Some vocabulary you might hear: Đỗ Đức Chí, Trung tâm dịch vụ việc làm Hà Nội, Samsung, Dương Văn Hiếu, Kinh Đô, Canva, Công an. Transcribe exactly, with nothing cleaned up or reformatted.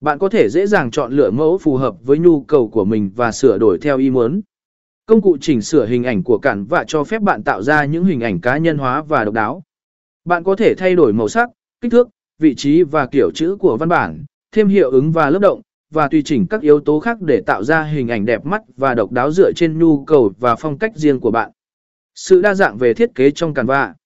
Bạn có thể dễ dàng chọn lựa mẫu phù hợp với nhu cầu của mình và sửa đổi theo ý muốn. Công cụ chỉnh sửa hình ảnh của Canva cho phép bạn tạo ra những hình ảnh cá nhân hóa và độc đáo. Bạn có thể thay đổi màu sắc, kích thước, vị trí và kiểu chữ của văn bản, thêm hiệu ứng và lớp động, và tùy chỉnh các yếu tố khác để tạo ra hình ảnh đẹp mắt và độc đáo dựa trên nhu cầu và phong cách riêng của bạn. Sự đa dạng về thiết kế trong Canva.